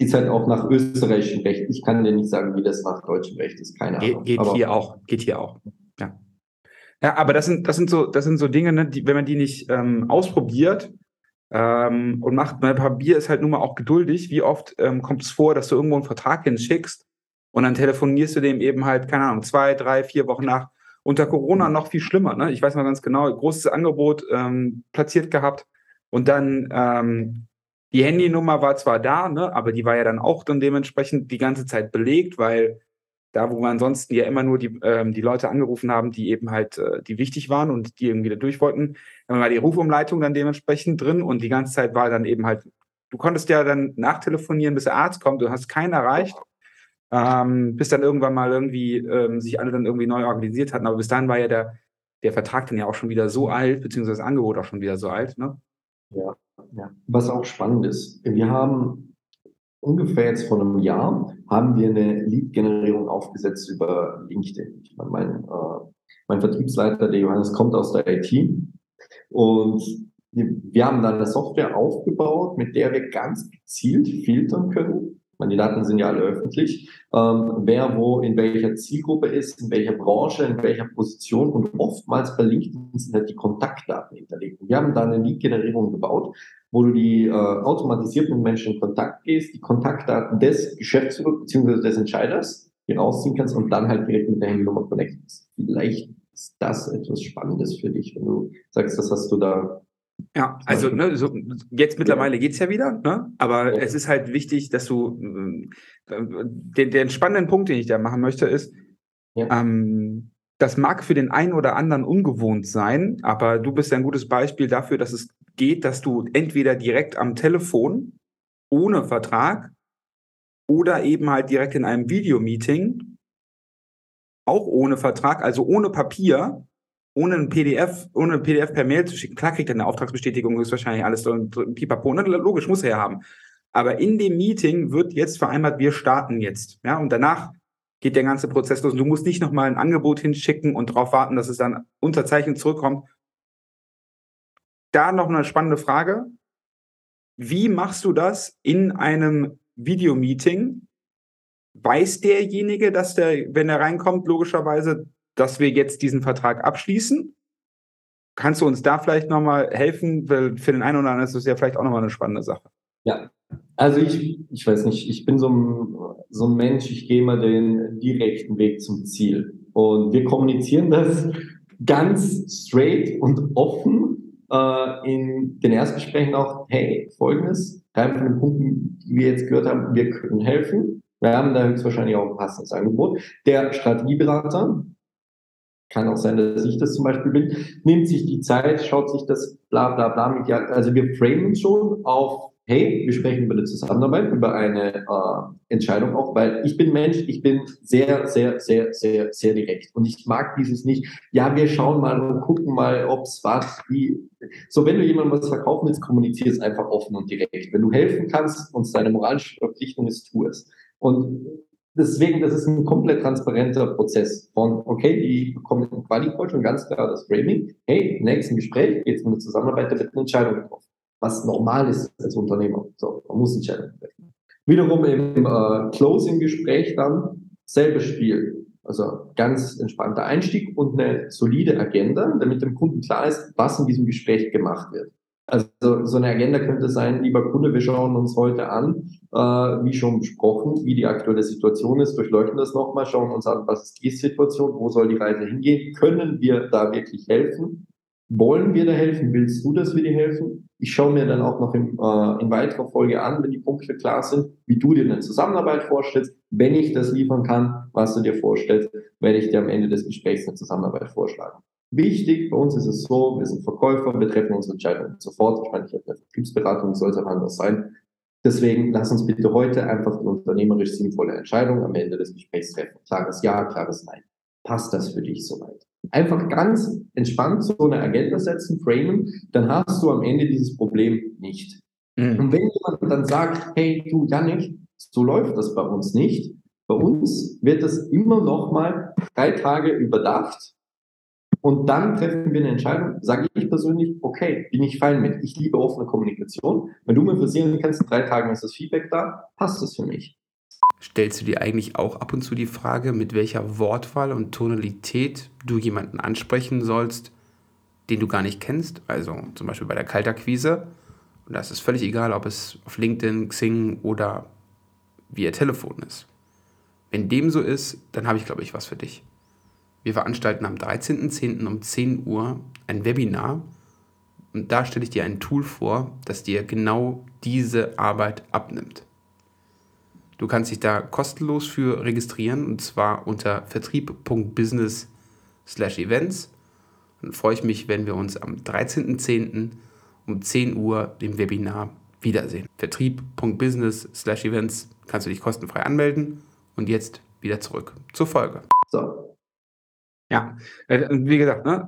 ist halt auch nach österreichischem Recht. Ich kann dir nicht sagen, wie das nach deutschem Recht ist. Keine Ahnung. Geht, geht hier auch. Geht hier auch. Ja. Ja, aber das sind, das sind so, das sind so Dinge, ne, die, wenn man die nicht ähm, ausprobiert ähm, und macht, mein Papier ist halt nun mal auch geduldig. Wie oft ähm, kommt es vor, dass du irgendwo einen Vertrag hinschickst und dann telefonierst du dem eben halt, keine Ahnung, zwei, drei, vier Wochen nach. Unter Corona noch viel schlimmer. Ne? Ich weiß noch ganz genau, großes Angebot ähm, platziert gehabt und dann ähm, die Handynummer war zwar da, ne, aber die war ja dann auch dann dementsprechend die ganze Zeit belegt, weil da, wo wir ansonsten ja immer nur die, ähm, die Leute angerufen haben, die eben halt, äh, die wichtig waren und die irgendwie da durch wollten, dann war die Rufumleitung dann dementsprechend drin und die ganze Zeit war dann eben halt, du konntest ja dann nachtelefonieren, bis der Arzt kommt, du hast keinen erreicht, ähm, bis dann irgendwann mal irgendwie ähm, sich alle dann irgendwie neu organisiert hatten, aber bis dahin war ja der, der Vertrag dann ja auch schon wieder so alt, beziehungsweise das Angebot auch schon wieder so alt, ne? Ja. Ja. Was auch spannend ist, wir haben ungefähr jetzt vor einem Jahr haben wir eine Lead-Generierung aufgesetzt über LinkedIn. Ich meine, mein, äh, mein Vertriebsleiter, der Johannes, kommt aus der I T und wir haben dann eine Software aufgebaut, mit der wir ganz gezielt filtern können. Ich meine, die Daten sind ja alle öffentlich. Ähm, wer wo in welcher Zielgruppe ist, in welcher Branche, in welcher Position und oftmals bei LinkedIn sind halt die Kontaktdaten hinterlegt. Wir haben da eine Lead-Generierung gebaut, wo du die äh, automatisiert mit Menschen in Kontakt gehst, die Kontaktdaten des Geschäftsführers bzw. des Entscheiders hier rausziehen kannst und dann halt direkt mit der Handynummer connectest. Vielleicht ist das etwas Spannendes für dich, wenn du sagst, das hast du da. Ja, also ne, so, jetzt mittlerweile geht es ja wieder, ne? Aber ja. Es ist halt wichtig, dass du, äh, den, den spannenden Punkt, den ich da machen möchte, ist, ja. ähm, das mag für den einen oder anderen ungewohnt sein, aber du bist ein gutes Beispiel dafür, dass es geht, dass du entweder direkt am Telefon, ohne Vertrag, oder eben halt direkt in einem Videomeeting, auch ohne Vertrag, also ohne Papier, ohne ein P D F, ohne ein P D F per Mail zu schicken. Klar kriegt er eine Auftragsbestätigung, ist wahrscheinlich alles so ein Pipapo. Logisch, muss er ja haben. Aber in dem Meeting wird jetzt vereinbart, wir starten jetzt. Ja, und danach geht der ganze Prozess los. Und du musst nicht nochmal ein Angebot hinschicken und darauf warten, dass es dann unterzeichnet zurückkommt. Da noch eine spannende Frage. Wie machst du das in einem Videomeeting? Weiß derjenige, dass der, wenn er reinkommt, logischerweise, dass wir jetzt diesen Vertrag abschließen? Kannst du uns da vielleicht nochmal helfen? Weil für den einen oder anderen ist das ja vielleicht auch nochmal eine spannende Sache. Ja, also ich, ich weiß nicht, ich bin so ein, so ein Mensch, ich gehe mal den direkten Weg zum Ziel. Und wir kommunizieren das ganz straight und offen äh, in den Erstgesprächen auch, hey, folgendes, rein von den Punkten, die wir jetzt gehört haben, wir können helfen. Wir haben da höchstwahrscheinlich auch ein passendes Angebot. Der Strategieberater, kann auch sein, dass ich das zum Beispiel bin, nimmt sich die Zeit, schaut sich das bla bla bla mit, ja, also wir framen schon auf, hey, wir sprechen über eine Zusammenarbeit, über eine äh, Entscheidung auch, weil ich bin Mensch, ich bin sehr, sehr, sehr, sehr, sehr direkt und ich mag dieses nicht, ja, wir schauen mal und gucken mal, ob es was, wie, so wenn du jemandem was verkaufen willst, kommunizier es einfach offen und direkt. Wenn du helfen kannst und es deine moralische Verpflichtung ist, tu es. Und deswegen, das ist ein komplett transparenter Prozess von, okay, die bekommen einen Quali-Coach und ganz klar das Framing, hey, im nächsten Gespräch geht es um eine Zusammenarbeit, da wird eine Entscheidung getroffen, was normal ist als Unternehmer. So, man muss Entscheidungen treffen. Wiederum im äh, Closing-Gespräch dann selbes Spiel. Also ganz entspannter Einstieg und eine solide Agenda, damit dem Kunden klar ist, was in diesem Gespräch gemacht wird. Also so eine Agenda könnte sein, lieber Kunde, wir schauen uns heute an, äh, wie schon besprochen, wie die aktuelle Situation ist, durchleuchten das nochmal, schauen uns an, was ist die Situation, wo soll die Reise hingehen, können wir da wirklich helfen, wollen wir da helfen, willst du, dass wir dir helfen? Ich schaue mir dann auch noch in, äh, in weiterer Folge an, wenn die Punkte klar sind, wie du dir eine Zusammenarbeit vorstellst, wenn ich das liefern kann, was du dir vorstellst, werde ich dir am Ende des Gesprächs eine Zusammenarbeit vorschlagen. Wichtig, bei uns ist es so, wir sind Verkäufer, wir treffen unsere Entscheidungen sofort. Ich meine, ich habe eine Vertriebsberatung, soll es auch anders sein. Deswegen lass uns bitte heute einfach die unternehmerisch sinnvolle Entscheidung am Ende des Gesprächs treffen. Klares Ja, klares Nein. Passt das für dich soweit? Einfach ganz entspannt so eine Agenda setzen, framen, dann hast du am Ende dieses Problem nicht. Mhm. Und wenn jemand dann sagt, hey, du Janik, so läuft das bei uns nicht. Bei uns wird das immer noch mal drei Tage überdacht. Und dann treffen wir eine Entscheidung, sage ich persönlich, okay, bin ich fein mit. Ich liebe offene Kommunikation. Wenn du mir versieren kannst, in drei Tagen ist das Feedback da, passt das für mich. Stellst du dir eigentlich auch ab und zu die Frage, mit welcher Wortwahl und Tonalität du jemanden ansprechen sollst, den du gar nicht kennst? Also zum Beispiel bei der Kaltakquise. Und da ist es völlig egal, ob es auf LinkedIn, Xing oder via Telefon ist. Wenn dem so ist, dann habe ich, glaube ich, was für dich. Wir veranstalten am dreizehnten zehnten um zehn Uhr ein Webinar und da stelle ich dir ein Tool vor, das dir genau diese Arbeit abnimmt. Du kannst dich da kostenlos für registrieren und zwar unter Vertrieb Punkt Business Slash Events. Dann freue ich mich, wenn wir uns am dreizehnten zehnten um zehn Uhr dem Webinar wiedersehen. Vertrieb Punkt Business Slash Events kannst du dich kostenfrei anmelden und jetzt wieder zurück zur Folge. So. Ja, wie gesagt, ne,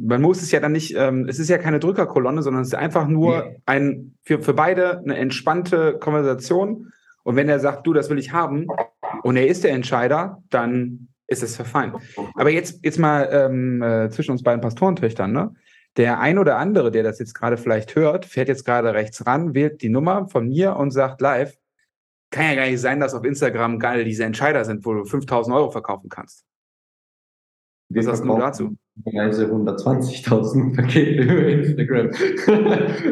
man muss es ja dann nicht, es ist ja keine Drückerkolonne, sondern es ist einfach nur ein für, für beide eine entspannte Konversation. Und wenn er sagt, du, das will ich haben, und er ist der Entscheider, dann ist es fein. Aber jetzt, jetzt mal ähm, äh, zwischen uns beiden Pastorentöchtern, ne? Der ein oder andere, der das jetzt gerade vielleicht hört, fährt jetzt gerade rechts ran, wählt die Nummer von mir und sagt live, kann ja gar nicht sein, dass auf Instagram geil diese Entscheider sind, wo du fünftausend Euro verkaufen kannst. Wir Was hast du dazu? hundertzwanzigtausend Pakete über Instagram.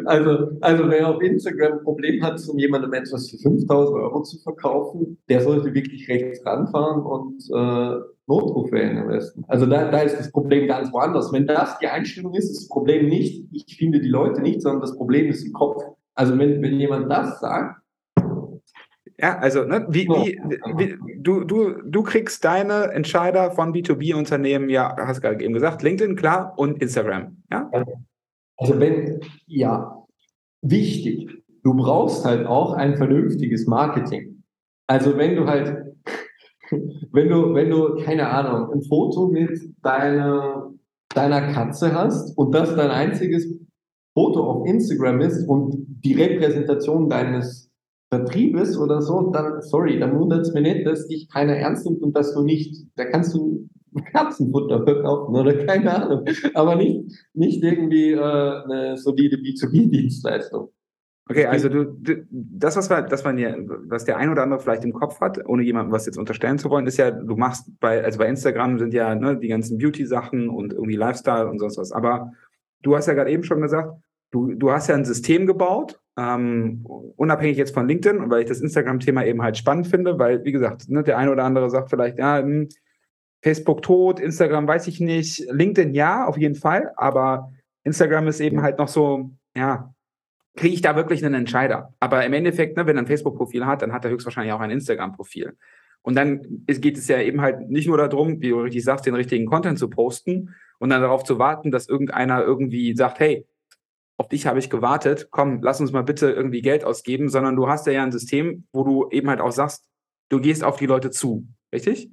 also, also wer auf Instagram ein Problem hat, um jemandem etwas für fünftausend Euro zu verkaufen, der sollte wirklich rechts ranfahren und äh, Notruf wählen am besten. Also da, da ist das Problem ganz woanders. Wenn das die Einstellung ist, ist das Problem nicht, ich finde die Leute nicht, sondern das Problem ist im Kopf. Also wenn, wenn jemand das sagt, ja, also, ne, wie, wie, wie, du, du, du kriegst deine Entscheider von B zwei B Unternehmen, ja, hast du gerade eben gesagt, LinkedIn, klar, und Instagram, ja? Also wenn, ja, wichtig, du brauchst halt auch ein vernünftiges Marketing. Also wenn du halt, wenn du, wenn du, keine Ahnung, ein Foto mit deiner deiner Katze hast und das dein einziges Foto auf Instagram ist und die Repräsentation deines Vertriebes oder so, dann, sorry, dann wundert es mich nicht, dass dich keiner ernst nimmt und dass du nicht, da kannst du Katzenfutter verkaufen oder keine Ahnung, aber nicht, nicht irgendwie äh, eine solide B zwei B-Dienstleistung. Okay, also du, du das, was, wir, das man hier, was der ein oder andere vielleicht im Kopf hat, ohne jemandem was jetzt unterstellen zu wollen, ist ja, du machst bei, also bei Instagram sind ja ne, die ganzen Beauty-Sachen und irgendwie Lifestyle und sonst was. Aber du hast ja gerade eben schon gesagt, du, du hast ja ein System gebaut, ähm, unabhängig jetzt von LinkedIn, weil ich das Instagram-Thema eben halt spannend finde, weil, wie gesagt, ne, der ein oder andere sagt vielleicht, ja, hm, Facebook tot, Instagram weiß ich nicht, LinkedIn ja, auf jeden Fall, aber Instagram ist eben halt noch so, ja, kriege ich da wirklich einen Entscheider? Aber im Endeffekt, ne, wenn er ein Facebook-Profil hat, dann hat er höchstwahrscheinlich auch ein Instagram-Profil. Und dann geht es ja eben halt nicht nur darum, wie du richtig sagst, den richtigen Content zu posten und dann darauf zu warten, dass irgendeiner irgendwie sagt, hey, auf dich habe ich gewartet, komm, lass uns mal bitte irgendwie Geld ausgeben, sondern du hast ja ja ein System, wo du eben halt auch sagst, du gehst auf die Leute zu, richtig?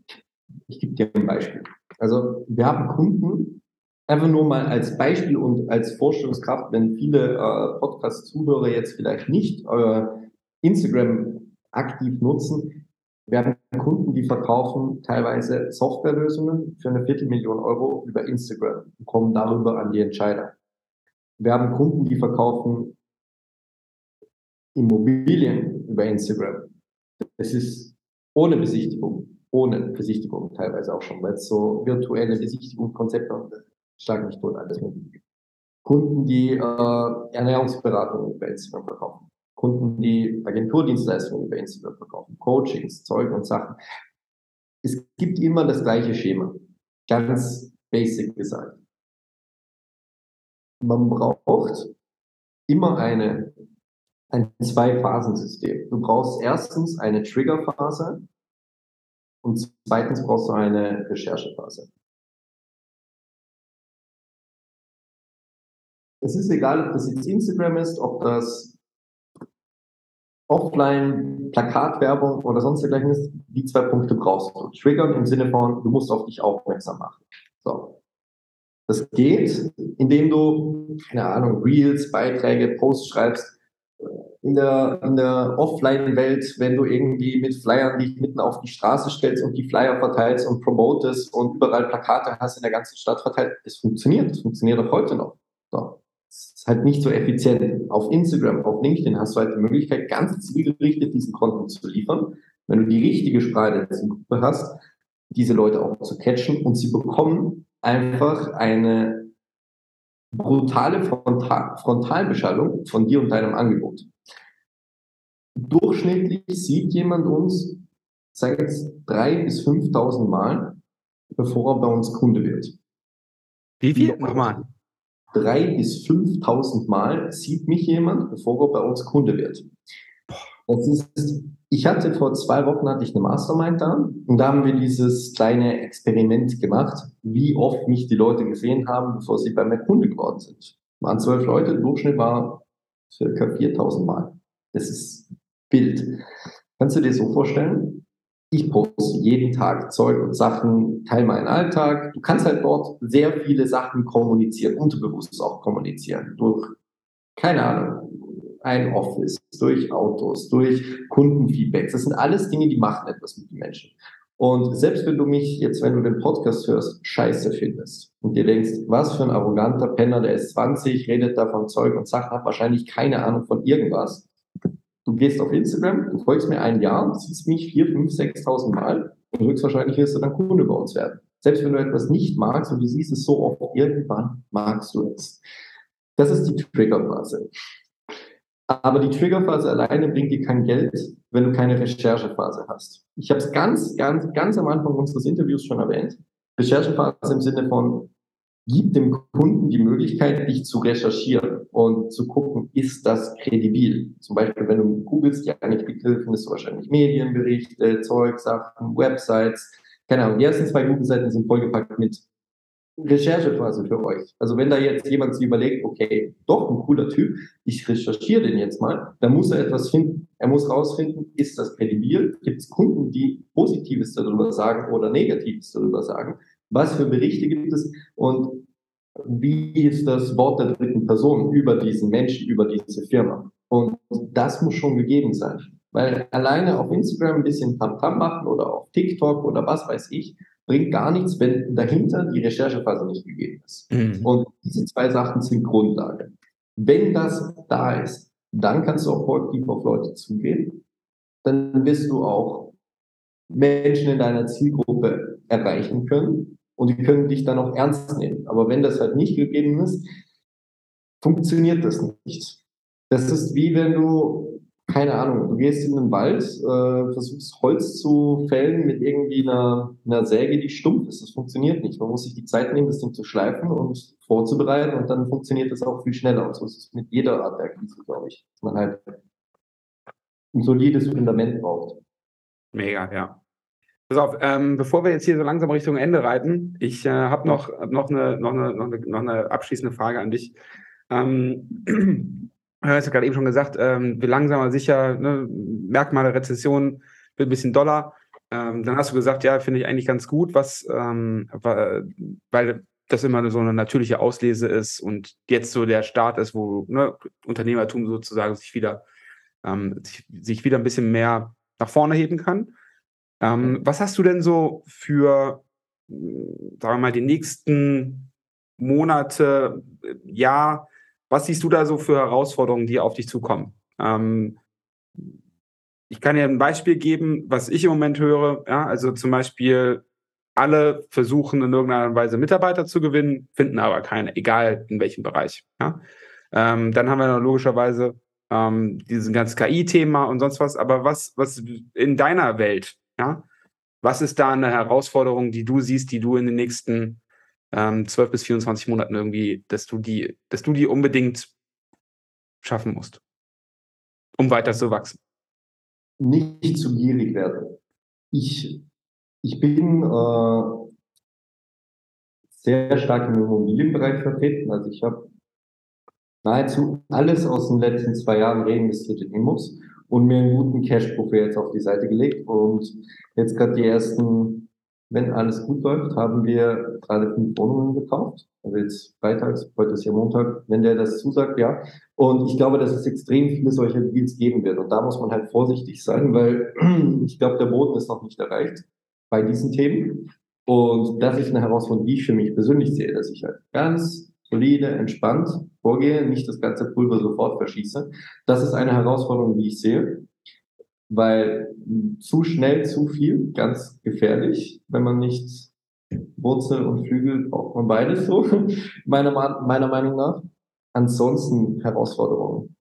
Ich gebe dir ein Beispiel. Also wir haben Kunden, einfach nur mal als Beispiel und als Vorstellungskraft, wenn viele äh, Podcast-Zuhörer jetzt vielleicht nicht euer Instagram aktiv nutzen. Wir haben Kunden, die verkaufen teilweise Softwarelösungen für eine Viertelmillion Euro über Instagram und kommen darüber an die Entscheider. Wir haben Kunden, die verkaufen Immobilien über Instagram. Das ist ohne Besichtigung, ohne Besichtigung teilweise auch schon, weil es so virtuelle Besichtigungskonzepte haben. Schlag mich tot, alles mögliche. Kunden, die äh, Ernährungsberatung über Instagram verkaufen. Kunden, die Agenturdienstleistungen über Instagram verkaufen. Coachings, Zeug und Sachen. Es gibt immer das gleiche Schema. Ganz basic gesagt. Man braucht immer eine, ein Zwei-Phasen-System. Du brauchst erstens eine Triggerphase und zweitens brauchst du eine Recherchephase. Es ist egal, ob das jetzt Instagram ist, ob das Offline-Plakatwerbung oder sonst dergleichen ist, die zwei Punkte brauchst du. Triggern im Sinne von, du musst auf dich aufmerksam machen. So. Das geht, indem du, keine Ahnung, Reels, Beiträge, Posts schreibst. In der, in der Offline-Welt, wenn du irgendwie mit Flyern dich mitten auf die Straße stellst und die Flyer verteilst und promotest und überall Plakate hast in der ganzen Stadt verteilt, es funktioniert, es funktioniert auch heute noch. So. Das ist halt nicht so effizient. Auf Instagram, auf LinkedIn hast du halt die Möglichkeit, ganz zielgerichtet diesen Content zu liefern, wenn du die richtige Zielgruppe hast, diese Leute auch zu catchen und sie bekommen einfach eine brutale Frontal- Frontalbeschallung von dir und deinem Angebot. Durchschnittlich sieht jemand uns, sag ich jetzt, drei bis fünftausend Mal, bevor er bei uns Kunde wird. Wie viel? Nochmal. Drei bis fünftausend Mal sieht mich jemand, bevor er bei uns Kunde wird. Das ist, ich hatte vor zwei Wochen hatte ich eine Mastermind da und da haben wir dieses kleine Experiment gemacht, wie oft mich die Leute gesehen haben, bevor sie bei mir Kunde geworden sind. Waren zwölf Leute, im Durchschnitt war circa viertausend Mal. Das ist Bild. Kannst du dir so vorstellen? Ich poste jeden Tag Zeug und Sachen, teile meinen Alltag. Du kannst halt dort sehr viele Sachen kommunizieren, unterbewusst auch kommunizieren. Durch, keine Ahnung, ein Office, durch Autos, durch Kundenfeedbacks. Das sind alles Dinge, die machen etwas mit den Menschen. Und selbst wenn du mich jetzt, wenn du den Podcast hörst, scheiße findest und dir denkst, was für ein arroganter Penner, der ist zwanzig, redet da von Zeug und Sachen, hat wahrscheinlich keine Ahnung von irgendwas. Du gehst auf Instagram, du folgst mir ein Jahr, siehst mich vier, fünf, sechstausend Mal und höchstwahrscheinlich wirst du dann Kunde bei uns werden. Selbst wenn du etwas nicht magst und du siehst es so oft, irgendwann magst du es. Das ist die Triggerphase. Aber die Triggerphase alleine bringt dir kein Geld, wenn du keine Recherchephase hast. Ich habe es ganz, ganz, ganz am Anfang unseres Interviews schon erwähnt. Recherchephase im Sinne von, gib dem Kunden die Möglichkeit, dich zu recherchieren und zu gucken, ist das kredibil? Zum Beispiel, wenn du googelst, Janik Bickel, findest du wahrscheinlich Medienberichte, Zeug, Sachen, Websites. Keine Ahnung, die ersten zwei Google-Seiten sind vollgepackt mit Recherchephase für euch. Also wenn da jetzt jemand sich überlegt, okay, doch ein cooler Typ, ich recherchiere den jetzt mal, dann muss er etwas finden. Er muss rausfinden, ist das kredibil? Gibt es Kunden, die Positives darüber sagen oder Negatives darüber sagen? Was für Berichte gibt es? Und wie ist das Wort der dritten Person über diesen Menschen, über diese Firma? Und das muss schon gegeben sein. Weil alleine auf Instagram ein bisschen Tamtam machen oder auf TikTok oder was weiß ich, bringt gar nichts, wenn dahinter die Recherchephase nicht gegeben ist. Mhm. Und diese zwei Sachen sind Grundlage. Wenn das da ist, dann kannst du auch proaktiv auf Leute zugehen. Dann wirst du auch Menschen in deiner Zielgruppe erreichen können und die können dich dann auch ernst nehmen. Aber wenn das halt nicht gegeben ist, funktioniert das nicht. Das ist wie wenn du, keine Ahnung, du gehst in den Wald, äh, versuchst Holz zu fällen mit irgendwie einer, einer Säge, die stumpf ist. Das funktioniert nicht. Man muss sich die Zeit nehmen, das Ding zu schleifen und vorzubereiten und dann funktioniert das auch viel schneller. Und so ist es mit jeder Art der Akquise, glaube ich, dass man halt ein solides Fundament braucht. Mega, ja. Pass auf, ähm, bevor wir jetzt hier so langsam Richtung Ende reiten, ich äh, habe noch, hab noch, eine, noch, eine, noch, eine, noch eine abschließende Frage an dich. Ähm, du hast ja gerade eben schon gesagt, ähm, wir langsam aber sicher, ne, Merkmale, Rezession, wird ein bisschen doller. Ähm, dann hast du gesagt, ja, finde ich eigentlich ganz gut, was, ähm, weil das immer so eine natürliche Auslese ist und jetzt so der Start ist, wo, ne, Unternehmertum sozusagen sich wieder Ähm, sich wieder ein bisschen mehr nach vorne heben kann. Ähm, was hast du denn so für, sagen wir mal, die nächsten Monate, Jahr, was siehst du da so für Herausforderungen, die auf dich zukommen? Ähm, ich kann dir ein Beispiel geben, was ich im Moment höre. Ja, also zum Beispiel, alle versuchen in irgendeiner Weise Mitarbeiter zu gewinnen, finden aber keine, egal in welchem Bereich. Ja? Ähm, dann haben wir noch logischerweise Ähm, dieses ganze K I-Thema und sonst was, aber was, was in deiner Welt, ja, was ist da eine Herausforderung, die du siehst, die du in den nächsten ähm, zwölf bis vierundzwanzig Monaten irgendwie, dass du die, dass du die unbedingt schaffen musst, um weiter zu wachsen? Nicht zu gierig werden. Ich, ich bin äh, sehr stark im Immobilienbereich vertreten, also ich habe nahezu alles aus den letzten zwei Jahren reinvestiert in Immos und mir einen guten Cash-Puffer jetzt auf die Seite gelegt. Und jetzt gerade die ersten, wenn alles gut läuft, haben wir gerade fünf Wohnungen gekauft. Also jetzt freitags, heute ist ja Montag, wenn der das zusagt, ja. Und ich glaube, dass es extrem viele solche Deals geben wird. Und da muss man halt vorsichtig sein, weil ich glaube, der Boden ist noch nicht erreicht bei diesen Themen. Und das ist eine Herausforderung, die ich für mich persönlich sehe, dass ich halt ganz solide, entspannt vorgehe, nicht das ganze Pulver sofort verschieße. Das ist eine Herausforderung, die ich sehe, weil zu schnell, zu viel, ganz gefährlich, wenn man nicht Wurzel und Flügel, braucht man beides so, meiner, meiner Meinung nach. Ansonsten Herausforderungen.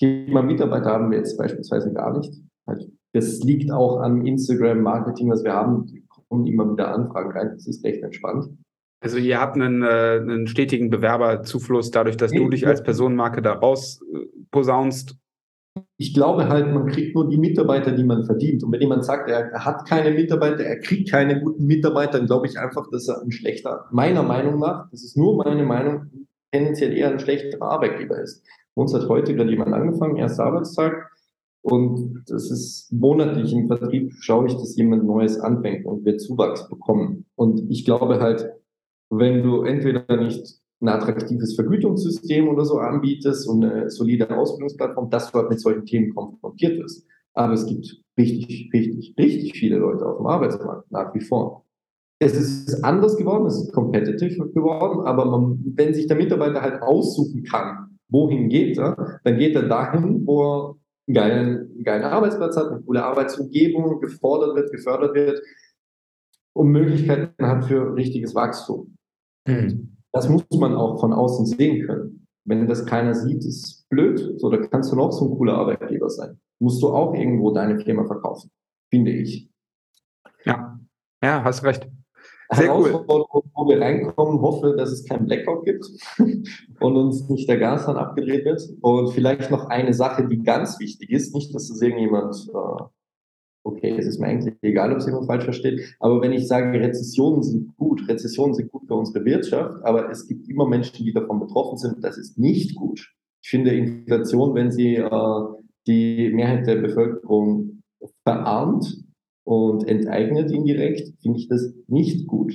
Thema Mitarbeiter haben wir jetzt beispielsweise gar nicht. Das liegt auch an Instagram-Marketing, was wir haben, kommen immer wieder Anfragen rein, das ist echt entspannt. Also ihr habt einen, äh, einen stetigen Bewerberzufluss dadurch, dass du dich als Personenmarke da raus äh, posaunst? Ich glaube halt, man kriegt nur die Mitarbeiter, die man verdient. Und wenn jemand sagt, er hat keine Mitarbeiter, er kriegt keine guten Mitarbeiter, dann glaube ich einfach, dass er ein schlechter, meiner Meinung nach, das ist nur meine Meinung, tendenziell eher ein schlechterer Arbeitgeber ist. Uns hat heute gerade jemand angefangen, erster Arbeitstag. Und das ist monatlich im Vertrieb, schaue ich, dass jemand Neues anfängt und wir Zuwachs bekommen. Und ich glaube halt, wenn du entweder nicht ein attraktives Vergütungssystem oder so anbietest und eine solide Ausbildungsplattform, dass du halt mit solchen Themen konfrontiert wirst. Aber es gibt richtig, richtig, richtig viele Leute auf dem Arbeitsmarkt nach wie vor. Es ist anders geworden, es ist competitive geworden, aber man, wenn sich der Mitarbeiter halt aussuchen kann, wohin geht er, dann geht er dahin, wo er einen geilen, einen geilen Arbeitsplatz hat, eine coole Arbeitsumgebung, gefordert wird, gefördert wird und Möglichkeiten hat für richtiges Wachstum. Das muss man auch von außen sehen können. Wenn das keiner sieht, ist blöd. So, da kannst du noch so ein cooler Arbeitgeber sein. Musst du auch irgendwo deine Firma verkaufen, finde ich. Ja, ja, hast recht. Sehr cool. Wo wir reinkommen, hoffe, dass es keinen Blackout gibt und uns nicht der Gas dann abgedreht wird. Und vielleicht noch eine Sache, die ganz wichtig ist, nicht, dass das irgendjemand... Äh, okay, es ist mir eigentlich egal, ob es jemand falsch versteht, aber wenn ich sage, Rezessionen sind gut, Rezessionen sind gut für unsere Wirtschaft, aber es gibt immer Menschen, die davon betroffen sind, das ist nicht gut. Ich finde Inflation, wenn sie äh, die Mehrheit der Bevölkerung verarmt und enteignet indirekt, finde ich das nicht gut.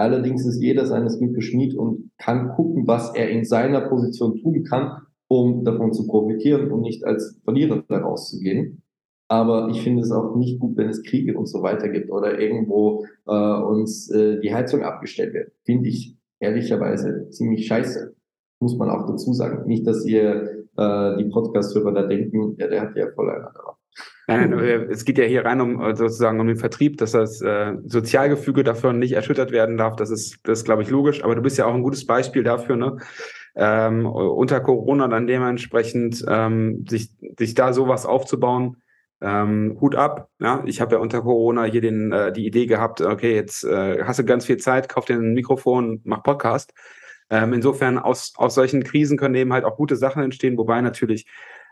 Allerdings ist jeder seines Glückes Schmied und kann gucken, was er in seiner Position tun kann, um davon zu profitieren und nicht als Verlierer daraus zu gehen. Aber ich finde es auch nicht gut, wenn es Kriege und so weiter gibt oder irgendwo äh, uns äh, die Heizung abgestellt wird. Finde ich ehrlicherweise ziemlich scheiße, muss man auch dazu sagen. Nicht, dass ihr äh, die Podcast-Hörer da denken, ja, der hat ja voll einen drauf. Nein, es geht ja hier rein um sozusagen um den Vertrieb, dass das äh, Sozialgefüge dafür nicht erschüttert werden darf. Das ist, das ist, glaube ich, logisch. Aber du bist ja auch ein gutes Beispiel dafür, ne? Ähm, unter Corona dann dementsprechend ähm, sich, sich da sowas aufzubauen. Ähm, Hut ab. Ja? Ich habe ja unter Corona hier den, äh, die Idee gehabt, okay, jetzt äh, hast du ganz viel Zeit, kauf dir ein Mikrofon, mach Podcast. Ähm, insofern aus, aus solchen Krisen können eben halt auch gute Sachen entstehen, wobei natürlich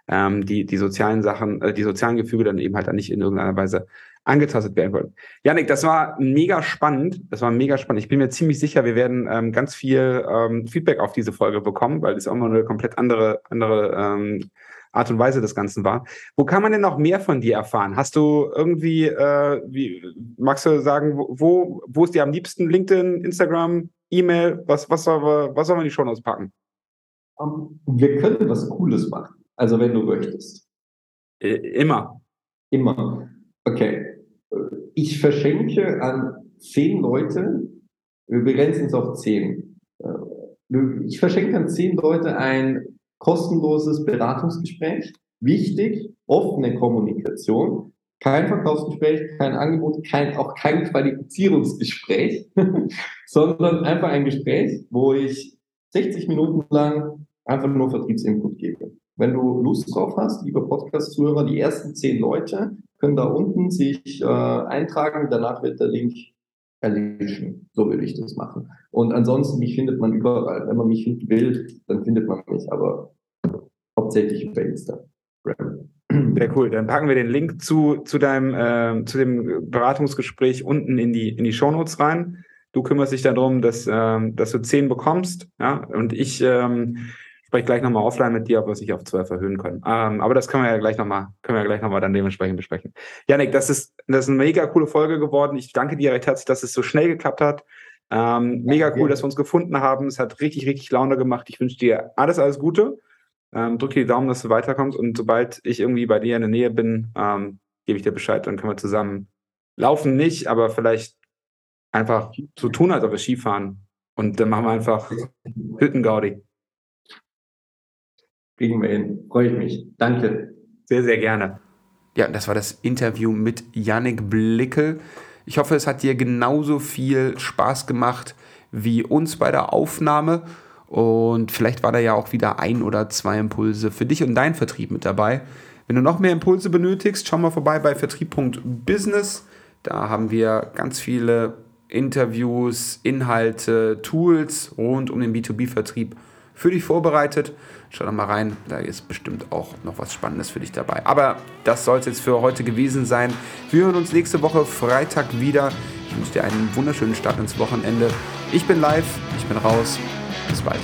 ähm, die, die sozialen Sachen, äh, die sozialen Gefüge dann eben halt dann nicht in irgendeiner Weise angetastet werden können. Janik, das war mega spannend. Das war mega spannend. Ich bin mir ziemlich sicher, wir werden ähm, ganz viel ähm, Feedback auf diese Folge bekommen, weil es auch mal eine komplett andere, andere ähm, Art und Weise des Ganzen war. Wo kann man denn noch mehr von dir erfahren? Hast du irgendwie, äh, wie, magst du sagen, wo, wo ist dir am liebsten? LinkedIn, Instagram, E-Mail? Was, was soll wir, was soll man in die Show notes packen? Um, wir können was Cooles machen. Also wenn du möchtest. Äh, immer. Immer. Okay. Ich verschenke an zehn Leute, wir begrenzen es auf zehn. Ich verschenke an zehn Leute ein kostenloses Beratungsgespräch, wichtig, offene Kommunikation, kein Verkaufsgespräch, kein Angebot, kein, auch kein Qualifizierungsgespräch, sondern einfach ein Gespräch, wo ich sechzig Minuten lang einfach nur Vertriebsinput gebe. Wenn du Lust drauf hast, liebe Podcast-Zuhörer, die ersten zehn Leute können da unten sich äh, eintragen, danach wird der Link erlöschen. So will ich das machen. Und ansonsten, mich findet man überall. Wenn man mich will, dann findet man mich, aber hauptsächlich über Instagram. Sehr cool. Dann packen wir den Link zu, zu deinem äh, zu dem Beratungsgespräch unten in die, in die Shownotes rein. Du kümmerst dich darum, dass, ähm, dass du zehn bekommst. Ja? Und ich ähm, spreche gleich nochmal offline mit dir, ob wir es nicht auf zwölf erhöhen können. Ähm, aber das können wir ja gleich nochmal, können wir ja gleich nochmal dann dementsprechend besprechen. Janik, das ist, das ist eine mega coole Folge geworden. Ich danke dir recht herzlich, dass es so schnell geklappt hat. Ähm, mega cool, dass wir uns gefunden haben. Es hat richtig, richtig Laune gemacht. Ich wünsche dir alles, alles Gute. Ähm, drück dir die Daumen, dass du weiterkommst. Und sobald ich irgendwie bei dir in der Nähe bin, ähm, gebe ich dir Bescheid. Dann können wir zusammen laufen nicht, aber vielleicht einfach so tun, als ob wir Skifahren. Und dann machen wir einfach Hüttengaudi. Kriegen wir hin. Freue ich mich. Danke. Sehr, sehr gerne. Ja, das war das Interview mit Janik Bickel. Ich hoffe, es hat dir genauso viel Spaß gemacht wie uns bei der Aufnahme und vielleicht war da ja auch wieder ein oder zwei Impulse für dich und deinen Vertrieb mit dabei. Wenn du noch mehr Impulse benötigst, schau mal vorbei bei Vertrieb.Business. Da haben wir ganz viele Interviews, Inhalte, Tools rund um den B zwei B Vertrieb für dich vorbereitet. Schau doch mal rein, da ist bestimmt auch noch was Spannendes für dich dabei. Aber das soll es jetzt für heute gewesen sein. Wir hören uns nächste Woche Freitag wieder. Ich wünsche dir einen wunderschönen Start ins Wochenende. Ich bin live, ich bin raus. Bis bald.